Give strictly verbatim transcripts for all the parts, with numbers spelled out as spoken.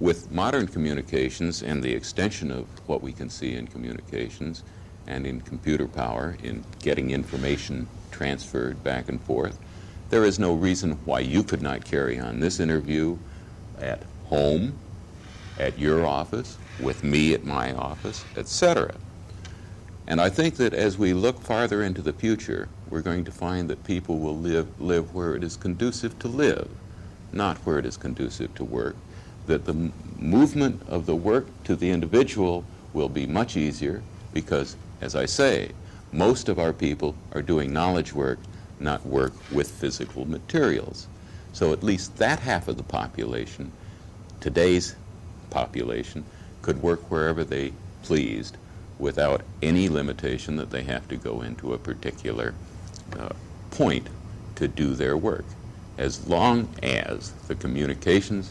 with modern communications and the extension of what we can see in communications and in computer power, in getting information transferred back and forth, there is no reason why you could not carry on this interview at home, at your office, with me at my office, et cetera. And I think that as we look farther into the future, we're going to find that people will live, live where it is conducive to live, not where it is conducive to work, that the m- movement of the work to the individual will be much easier because, as I say, most of our people are doing knowledge work, not work with physical materials. So at least that half of the population, today's population, could work wherever they pleased without any limitation that they have to go into a particular uh, point to do their work, as long as the communications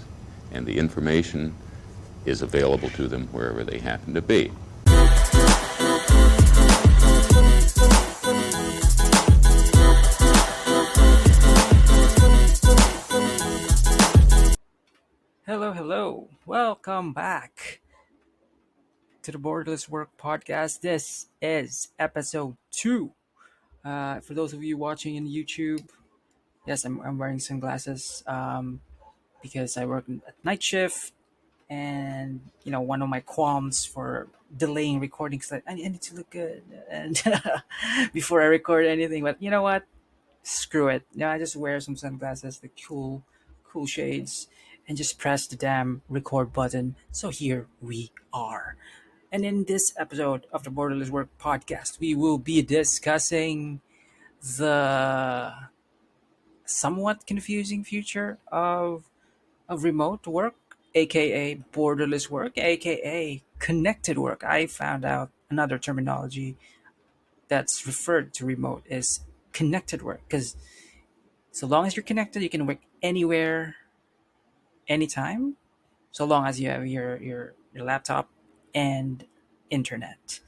and the information is available to them wherever they happen to be. Hello, hello. Welcome back to the Borderless Work Podcast. This is episode two. Uh, for those of you watching in YouTube, yes, I'm, I'm wearing sunglasses um, because I work at night shift, and you know, one of my qualms for delaying recording is like I need to look good and before I record anything. But you know what? Screw it. You know, I just wear some sunglasses, the cool, cool shades, and just press the damn record button. So here we are. And in this episode of the Borderless Work Podcast, we will be discussing the somewhat confusing future of of remote work, aka borderless work, aka connected work. I found out another terminology that's referred to remote is connected work, because so long as you're connected, you can work anywhere, anytime, so long as you have your, your your laptop and internet.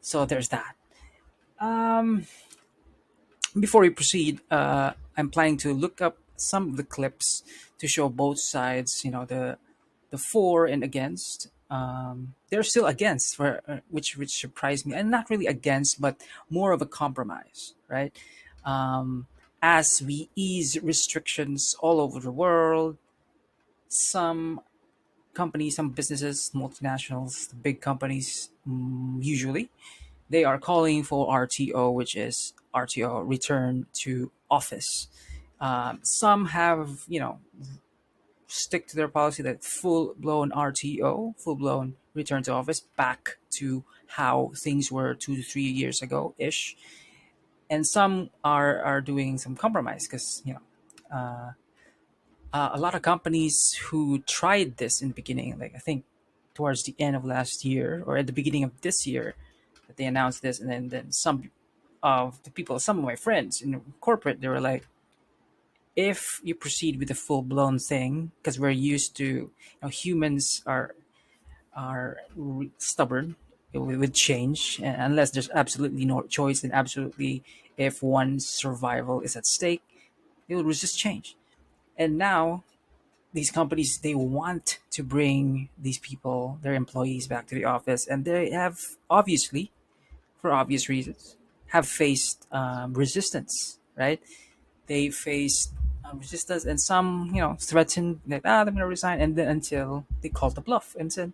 So there's that. Um, before we proceed, uh, I'm planning to look up some of the clips to show both sides. You know, the the for and against. Um, they're still against, for uh, which which surprised me, and not really against, but more of a compromise, right? Um, as we ease restrictions all over the world. Some companies, some businesses, multinationals, the big companies, usually, they are calling for R T O, which is R T O, return to office. Um, some have, you know, stick to their policy that full-blown R T O, full-blown return to office, back to how things were two to three years ago-ish. And some are, are doing some compromise because, you know, uh, Uh, a lot of companies who tried this in the beginning, like I think towards the end of last year or at the beginning of this year, that they announced this, and then, then some of the people, some of my friends in corporate, they were like, if you proceed with the full-blown thing, because we're used to, you know, humans are are stubborn with change, and unless there's absolutely no choice, then absolutely if one's survival is at stake, it will resist change. And now, these companies, they want to bring these people, their employees, back to the office. And they have, obviously, for obvious reasons, have faced um, resistance, right? They faced uh, resistance, and some, you know, threatened that, ah, they're going to resign. And then until they called the bluff and said,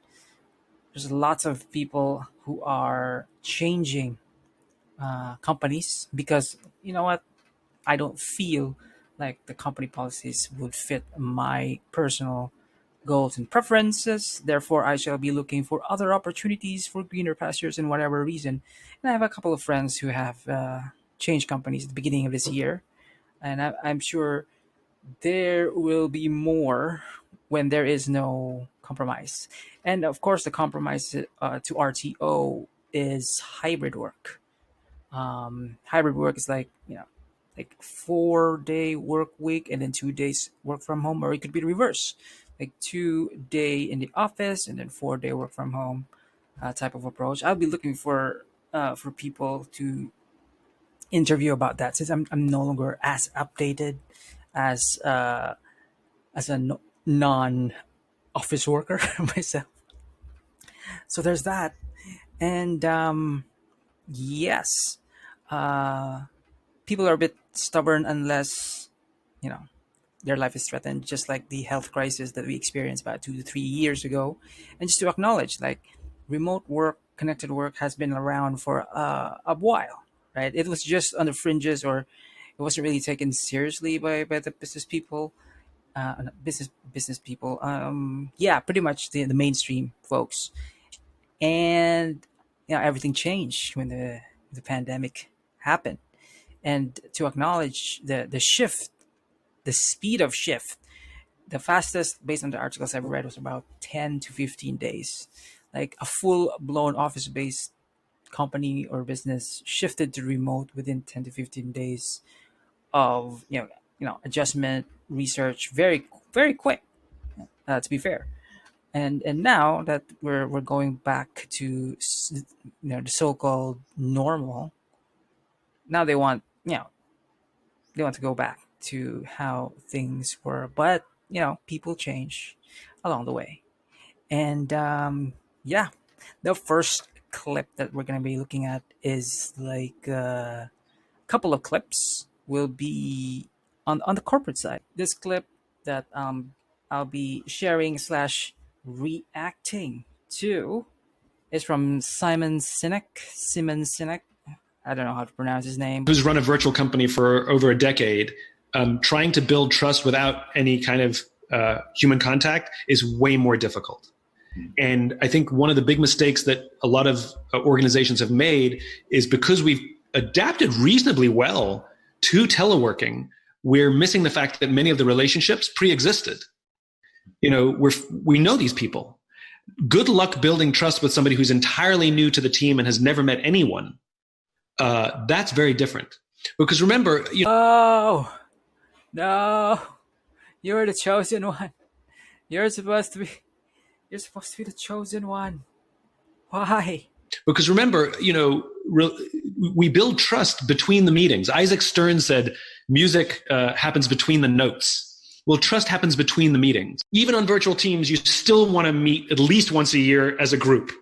there's lots of people who are changing uh, companies because, you know what, I don't feel like the company policies would fit my personal goals and preferences. Therefore, I shall be looking for other opportunities for greener pastures and whatever reason. And I have a couple of friends who have uh, changed companies at the beginning of this year. And I, I'm sure there will be more when there is no compromise. And of course, the compromise uh, to R T O is hybrid work. Um, hybrid work is like, you know, like four-day work week and then two days work from home, or it could be the reverse, like two-day in the office and then four-day work from home uh, type of approach. I'll be looking for uh, for people to interview about that, since I'm I'm no longer as updated as uh, as a no- non office worker myself. So there's that. And um, yes, uh, people are a bit stubborn unless, you know, their life is threatened, just like the health crisis that we experienced about two to three years ago. And just to acknowledge, like, remote work, connected work has been around for uh, a while, right? It was just on the fringes, or it wasn't really taken seriously by, by the business people, uh, business business people. Um, yeah, pretty much the, the mainstream folks. And, you know, everything changed when the, the pandemic happened. And to acknowledge the, the shift, the speed of shift, the fastest, based on the articles I've read, was about ten to fifteen days. Like a full-blown office-based company or business shifted to remote within ten to fifteen days of, you know, you know, adjustment, research, very, very quick, uh, to be fair. And and now that we're we're going back to, you know, the so-called normal, now they want, you know, they want to go back to how things were. But, you know, people change along the way. And um, yeah, the first clip that we're going to be looking at is like uh, a couple of clips will be on, on the corporate side. This clip that um, I'll be sharing slash reacting to is from Simon Sinek. Simon Sinek. I don't know how to pronounce his name. Who's run a virtual company for over a decade. Um, trying to build trust without any kind of uh, human contact is way more difficult. And I think one of the big mistakes that a lot of organizations have made is because we've adapted reasonably well to teleworking, we're missing the fact that many of the relationships pre-existed. You know, we're, we know these people. Good luck building trust with somebody who's entirely new to the team and has never met anyone. Uh, that's very different. Because remember... You know, oh, no. You're the chosen one. You're supposed to be... You're supposed to be the chosen one. Why? Because remember, you know, re- we build trust between the meetings. Isaac Stern said, music uh, happens between the notes. Well, trust happens between the meetings. Even on virtual teams, you still want to meet at least once a year as a group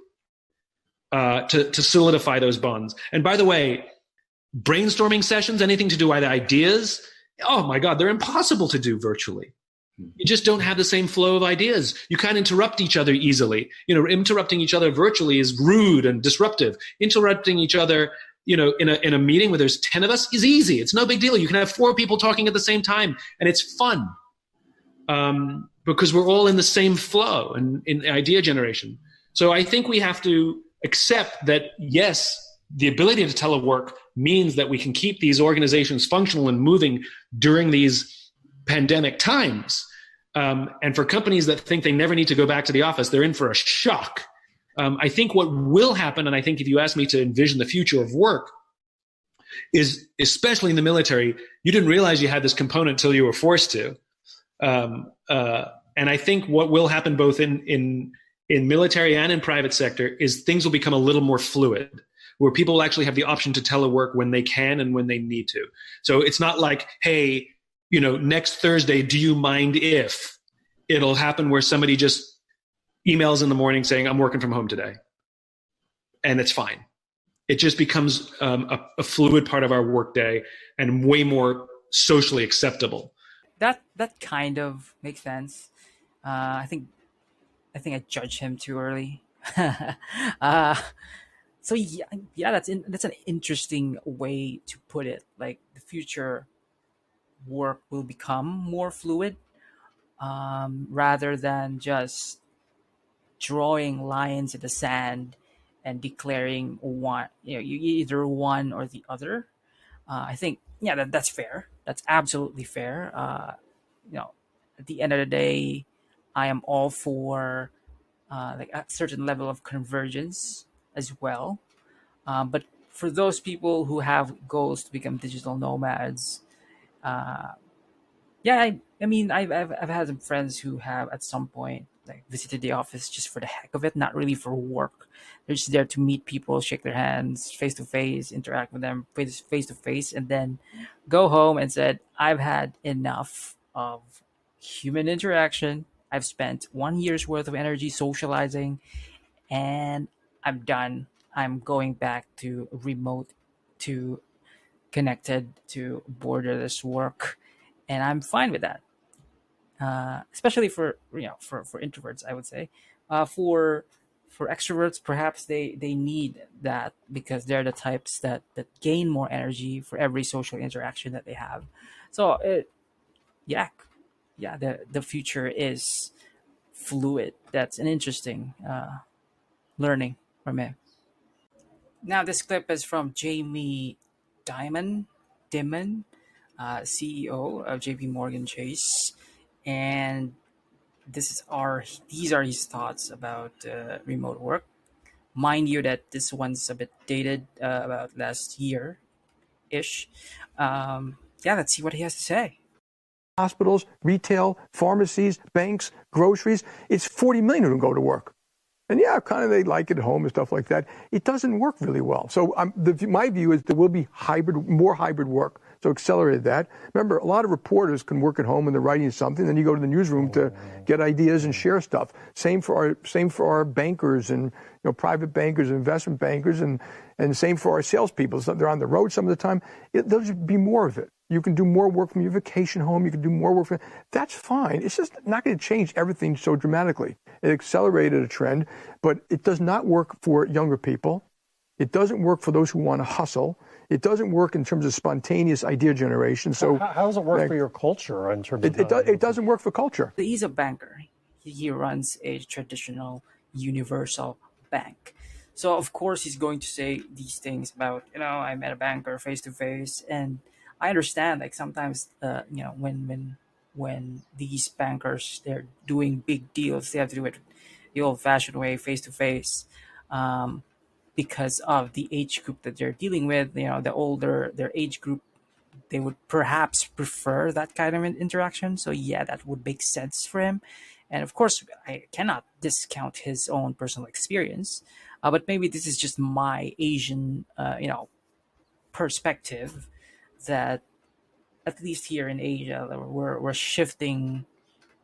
uh, to, to solidify those bonds. And by the way, brainstorming sessions, anything to do with ideas, oh my God, they're impossible to do virtually. You just don't have the same flow of ideas. You can't interrupt each other easily. You know, interrupting each other virtually is rude and disruptive. Interrupting each other, you know, in a in a meeting where there's ten of us is easy. It's no big deal. You can have four people talking at the same time, and it's fun um, because we're all in the same flow and in idea generation. So I think we have to accept that, yes, the ability to telework means that we can keep these organizations functional and moving during these pandemic times. Um, and for companies that think they never need to go back to the office, they're in for a shock. Um, I think what will happen, and I think if you ask me to envision the future of work, is especially in the military, you didn't realize you had this component until you were forced to. Um, uh, and I think what will happen both in, in, in military and in private sector is things will become a little more fluid, where people will actually have the option to telework when they can and when they need to. So it's not like, hey, you know, next Thursday, do you mind if it'll happen where somebody just emails in the morning saying, I'm working from home today. And it's fine. It just becomes um, a, a fluid part of our workday and way more socially acceptable. That that kind of makes sense. Uh, I think I think I judged him too early. uh, so, yeah, yeah, that's in, that's an interesting way to put it. Like the future work will become more fluid um, rather than just drawing lines in the sand and declaring one, you know, you either one or the other. Uh, I think, yeah, that, that's fair. That's absolutely fair. Uh, you know, at the end of the day, I am all for uh, like a certain level of convergence as well. Um, but for those people who have goals to become digital nomads, Uh, yeah, I, I mean, I've, I've I've had some friends who have at some point like visited the office just for the heck of it, not really for work. They're just there to meet people, shake their hands, face to face, interact with them face face to face, and then go home and said, I've had enough of human interaction. I've spent one year's worth of energy socializing, and I'm done. I'm going back to remote, to connected, to borderless work, and I'm fine with that. Uh, especially for you know for, for introverts, I would say. Uh, for for extroverts, perhaps they, they need that because they're the types that, that gain more energy for every social interaction that they have. So it, yeah, yeah, the the future is fluid. That's an interesting uh, learning for me. Now this clip is from Jamie Dimon, Dimon, uh, C E O of J P Morgan Chase, and this is our these are his thoughts about uh, remote work. Mind you that this one's a bit dated, uh, about last year, ish. Um, yeah, let's see what he has to say. Hospitals, retail, pharmacies, banks, groceries. It's forty million who go to work. And yeah, kind of they like it at home and stuff like that. It doesn't work really well. So um, the, my view is there will be hybrid, more hybrid work. So accelerate that. Remember, a lot of reporters can work at home and they're writing something. Then you go to the newsroom to get ideas and share stuff. Same for our same for our bankers and you know private bankers, and investment bankers, and and same for our salespeople. So they're on the road some of the time. It, there'll just be more of it. You can do more work from your vacation home. You can do more work from, that's fine. It's just not going to change everything so dramatically. It accelerated a trend, but it does not work for younger people. It doesn't work for those who want to hustle. It doesn't work in terms of spontaneous idea generation. So how, how does it work like, for your culture in terms it, of? It, do, it doesn't work for culture. He's a banker. He runs a traditional universal bank. So of course he's going to say these things about, you know, I met a banker face to face, and I understand, like sometimes, uh, you know, when when when these bankers, they're doing big deals, they have to do it the old-fashioned way, face to face, um, because of the age group that they're dealing with. You know, the older their age group, they would perhaps prefer that kind of interaction. So yeah, that would make sense for him. And of course, I cannot discount his own personal experience, uh, but maybe this is just my Asian, uh, you know, perspective. That at least here in Asia, we're we're shifting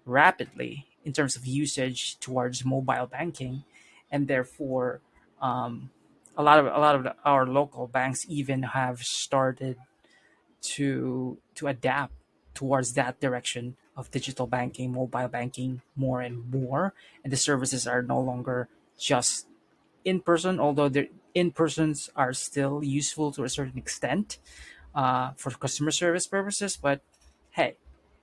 rapidly in terms of usage towards mobile banking, and therefore, um, a lot of a lot of the, our local banks even have started to to adapt towards that direction of digital banking, mobile banking more and more. And the services are no longer just in person, although the in persons are still useful to a certain extent. Uh, for customer service purposes, but hey,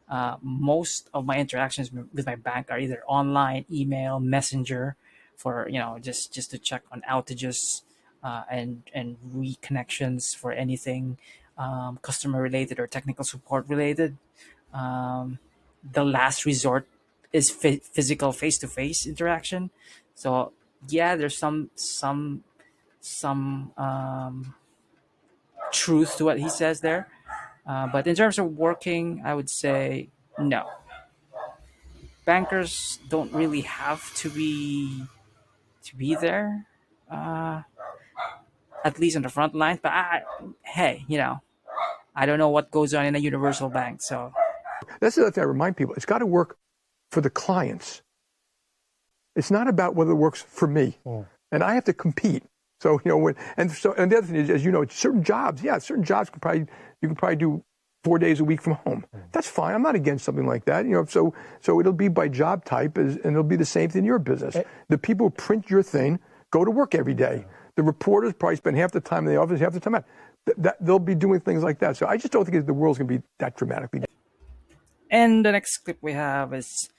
uh, most of my interactions with my bank are either online, email, messenger, for you know just, just to check on outages uh, and and reconnections for anything um, customer related or technical support related. Um, the last resort is f- physical face to face interaction. So yeah, there's some some some. Um, truth to what he says there, uh, but in terms of working, I would say no. Bankers don't really have to be to be there, uh, at least on the front lines. But I, hey, you know, I don't know what goes on in a universal bank. So that's the other thing I remind people: it's got to work for the clients. It's not about whether it works for me, mm. and I have to compete. So, you know, when, and so, and the other thing is, as you know, certain jobs, yeah, certain jobs can probably, you can probably do four days a week from home. That's fine. I'm not against something like that. You know, so, so it'll be by job type as, and it'll be the same thing in your business. The people who print your thing go to work every day. The reporters probably spend half the time in the office, half the time out. Th- that, they'll be doing things like that. So I just don't think the world's going to be that dramatically different. And the next clip we have is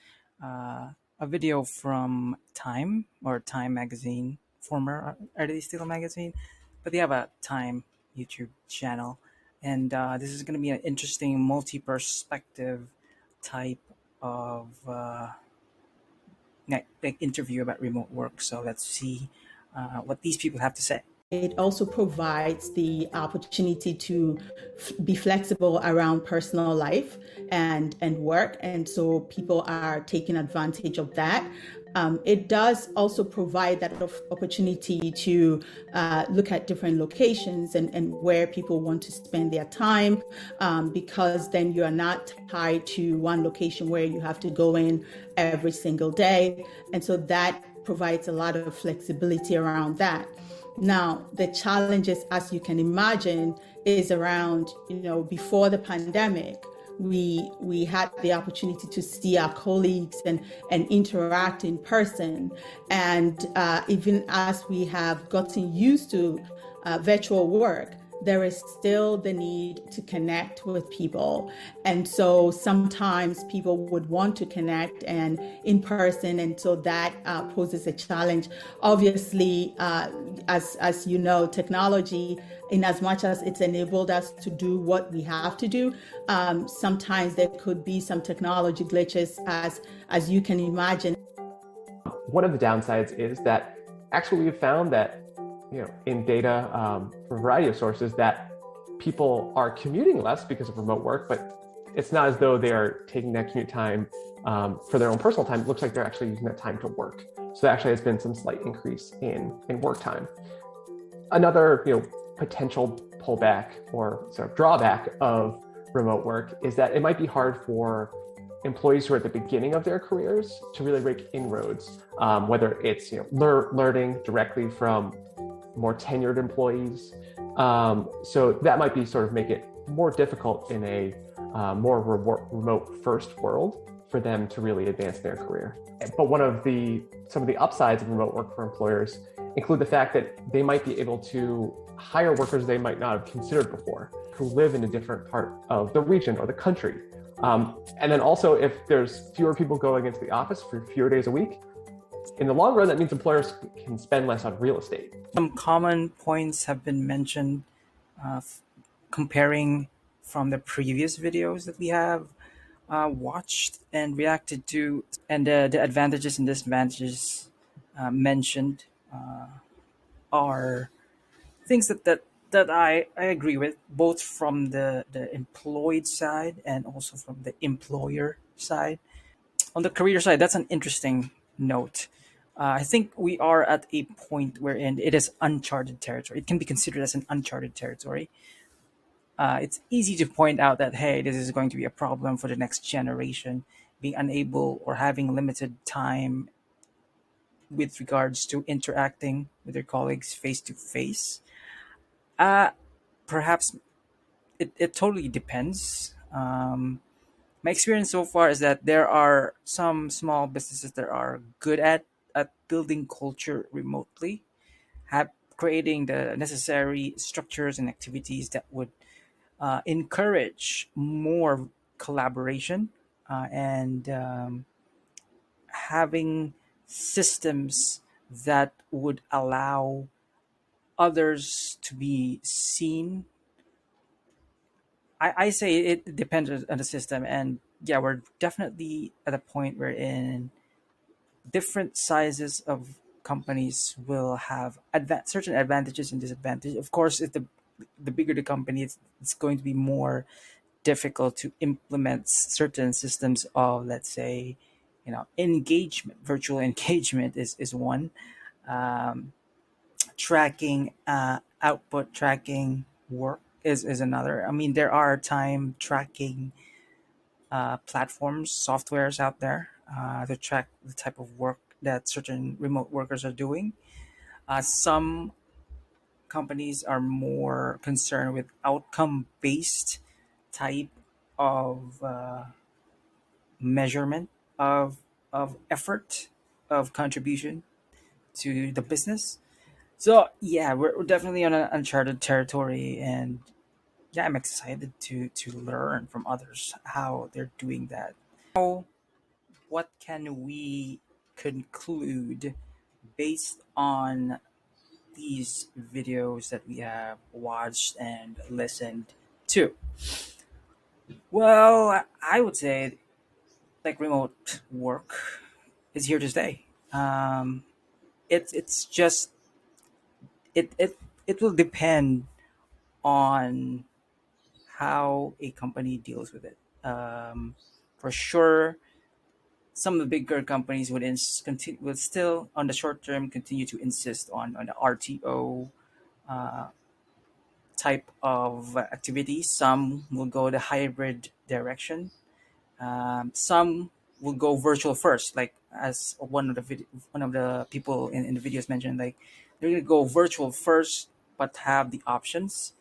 uh, a video from Time or Time magazine. Former, are they still a magazine? But they have a Time YouTube channel. And uh, this is going to be an interesting multi-perspective type of uh, interview about remote work. So let's see uh, what these people have to say. It also provides the opportunity to f- be flexible around personal life and, and work. And so people are taking advantage of that. um, it does also provide that opportunity to uh, look at different locations and, and where people want to spend their time, um, because then you are not tied to one location where you have to go in every single day. And so that provides a lot of flexibility around that. Now, the challenges, as you can imagine, is around, you know, before the pandemic, we we had the opportunity to see our colleagues and, and interact in person. And uh, even as we have gotten used to uh, virtual work, there is still the need to connect with people. And so sometimes people would want to connect and in person. And so that uh, poses a challenge. Obviously, uh, as, as you know, technology, in as much as it's enabled us to do what we have to do, um, sometimes there could be some technology glitches, as, as you can imagine. One of the downsides is that actually we've found that you know, in data um, from a variety of sources that people are commuting less because of remote work, but it's not as though they are taking that commute time um, for their own personal time. It looks like they're actually using that time to work. So there actually has been some slight increase in, in work time. Another you know, potential pullback or sort of drawback of remote work is that it might be hard for employees who are at the beginning of their careers to really make inroads, um, whether it's you know, lear- learning directly from more tenured employees. Um, so that might be sort of make it more difficult in a uh, more re- remote first world for them to really advance their career. But one of the, some of the upsides of remote work for employers include the fact that they might be able to hire workers they might not have considered before, who live in a different part of the region or the country. Um, and then also if there's fewer people going into the office for fewer days a week, in the long run, that means employers can spend less on real estate. Some common points have been mentioned, uh, f- comparing from the previous videos that we have uh, watched and reacted to, and uh, the advantages and disadvantages uh, mentioned uh, are things that, that, that I, I agree with, both from the, the employed side and also from the employer side. On the career side, that's an interesting note. Uh, I think we are at a point wherein it is uncharted territory. It can be considered as an uncharted territory. Uh, it's easy to point out that, hey, this is going to be a problem for the next generation, being unable or having limited time with regards to interacting with their colleagues face to face. Perhaps it, it totally depends. Um, My experience so far is that there are some small businesses that are good at, at building culture remotely, have creating the necessary structures and activities that would uh, encourage more collaboration uh, and um, having systems that would allow others to be seen. I, I say it depends on the system, and yeah, we're definitely at a point where in different sizes of companies will have adva- certain advantages and disadvantages. Of course, if the the bigger the company, it's, it's going to be more difficult to implement certain systems of, let's say, you know, engagement. Virtual engagement is is one, um, tracking uh, output, tracking work. Is, is another. I mean, there are time tracking uh, platforms, softwares out there uh, to track the type of work that certain remote workers are doing. Uh, some companies are more concerned with outcome-based type of uh, measurement of of effort, of contribution to the business. So yeah, we're, we're definitely on an uncharted territory, and yeah, I'm excited to, to learn from others how they're doing that. How, what can we conclude based on these videos that we have watched and listened to? Well, I would say like remote work is here to stay. Um, it's it's just it it it will depend on how a company deals with it. Um, for sure, some of the bigger companies would ins- continue, would still, on the short term, continue to insist on on the R T O uh, type of activity. Some will go the hybrid direction. Um, some will go virtual first, like as one of the vid- one of the people in, in the videos mentioned, like they're going to go virtual first, but have the options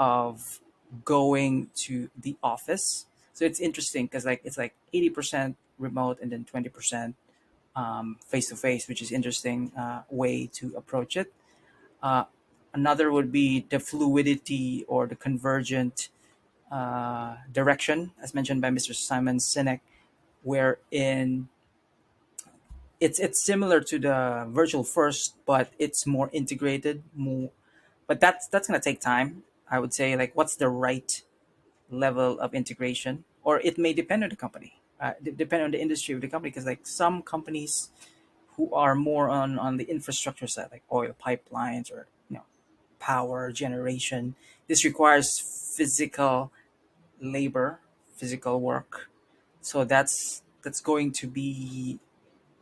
of going to the office. So it's interesting because like it's like eighty percent remote and then twenty percent um, face-to-face, which is interesting uh, way to approach it. Uh, another would be the fluidity or the convergent uh, direction, as mentioned by Mister Simon Sinek, wherein it's it's similar to the virtual first, but it's more integrated. More, but that's that's gonna take time. I would say, like, what's the right level of integration, or it may depend on the company, uh, d- depend on the industry of the company, because like some companies who are more on, on the infrastructure side, like oil pipelines or, you know, power generation, this requires physical labor, physical work. So that's, that's going to be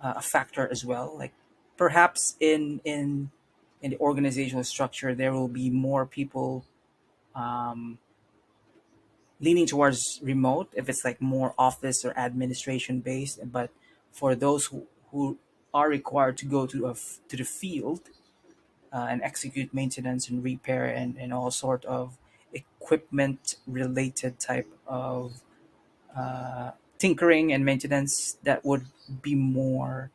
uh, a factor as well. Like perhaps in, in, in the organizational structure, there will be more people um, leaning towards remote if it's like more office or administration based. But for those who, who are required to go to a, to the field uh, and execute maintenance and repair and, and all sort of equipment related type of uh, tinkering and maintenance, that would be more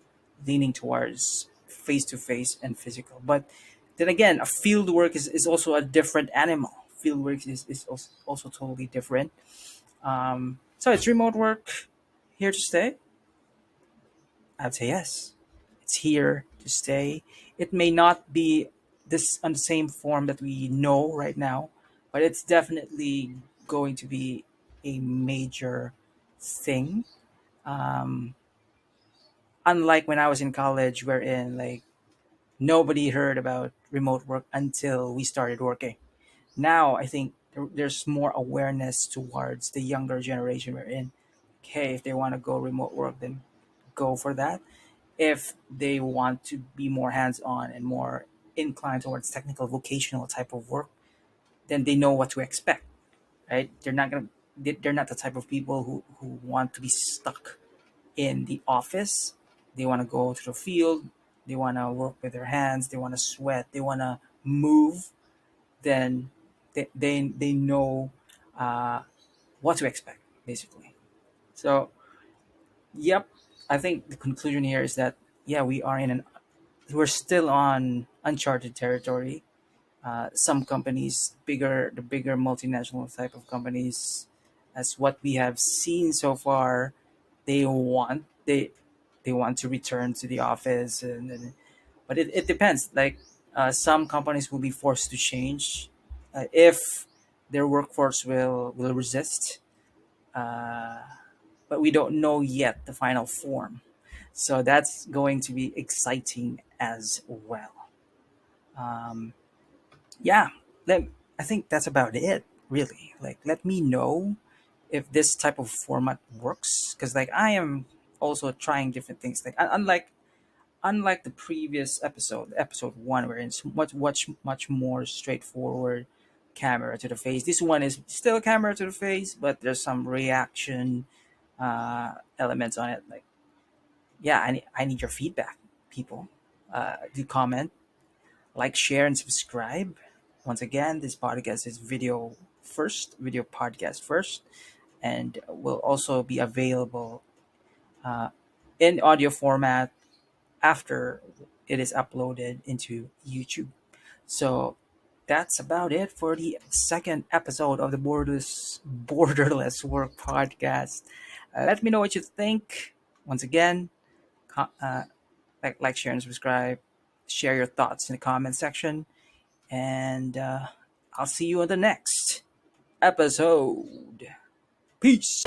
leaning towards face-to-face and physical. But then again, a field work is, is also a different animal. Field work is, is also, also totally different. Um, so it's remote work here to stay? I'd say yes. It's here to stay. It may not be this on the same form that we know right now, but it's definitely going to be a major thing. Um, unlike when I was in college, wherein like nobody heard about remote work until we started working. Now, I think there's more awareness towards the younger generation we're in. Hey, if they want to go remote work, then go for that. If they want to be more hands-on and more inclined towards technical, vocational type of work, then they know what to expect, right? They're not gonna, they're not the type of people who, who want to be stuck in the office. They want to go to the field. They want to work with their hands. They want to sweat. They want to move. Then They, they they know uh, what to expect, basically. So, yep, I think the conclusion here is that, yeah, we are in an, we're still on uncharted territory. Uh, some companies, bigger, the bigger multinational type of companies, as what we have seen so far, they want, they, they want to return to the office, and, and but it, it depends. Like uh, some companies will be forced to change. Uh, if their workforce will, will resist. Uh, but we don't know yet the final form. So that's going to be exciting as well. Um, yeah, let, I think that's about it, really. Like, let me know if this type of format works. Because, like, I am also trying different things. Like, unlike unlike the previous episode, episode one, where it's much, much, much more straightforward, camera to the face. This one is still camera to the face, but there's some reaction uh, elements on it. Like, yeah, I need, I need your feedback, people. Uh, do comment, like, share, and subscribe. Once again, this podcast is video first, video podcast first, and will also be available uh, in audio format after it is uploaded into YouTube. So that's about it for the second episode of the Borderless, Borderless Work Podcast. Uh, let me know what you think. Once again, uh, like, like, share, and subscribe. Share your thoughts in the comment section. And uh, I'll see you on the next episode. Peace.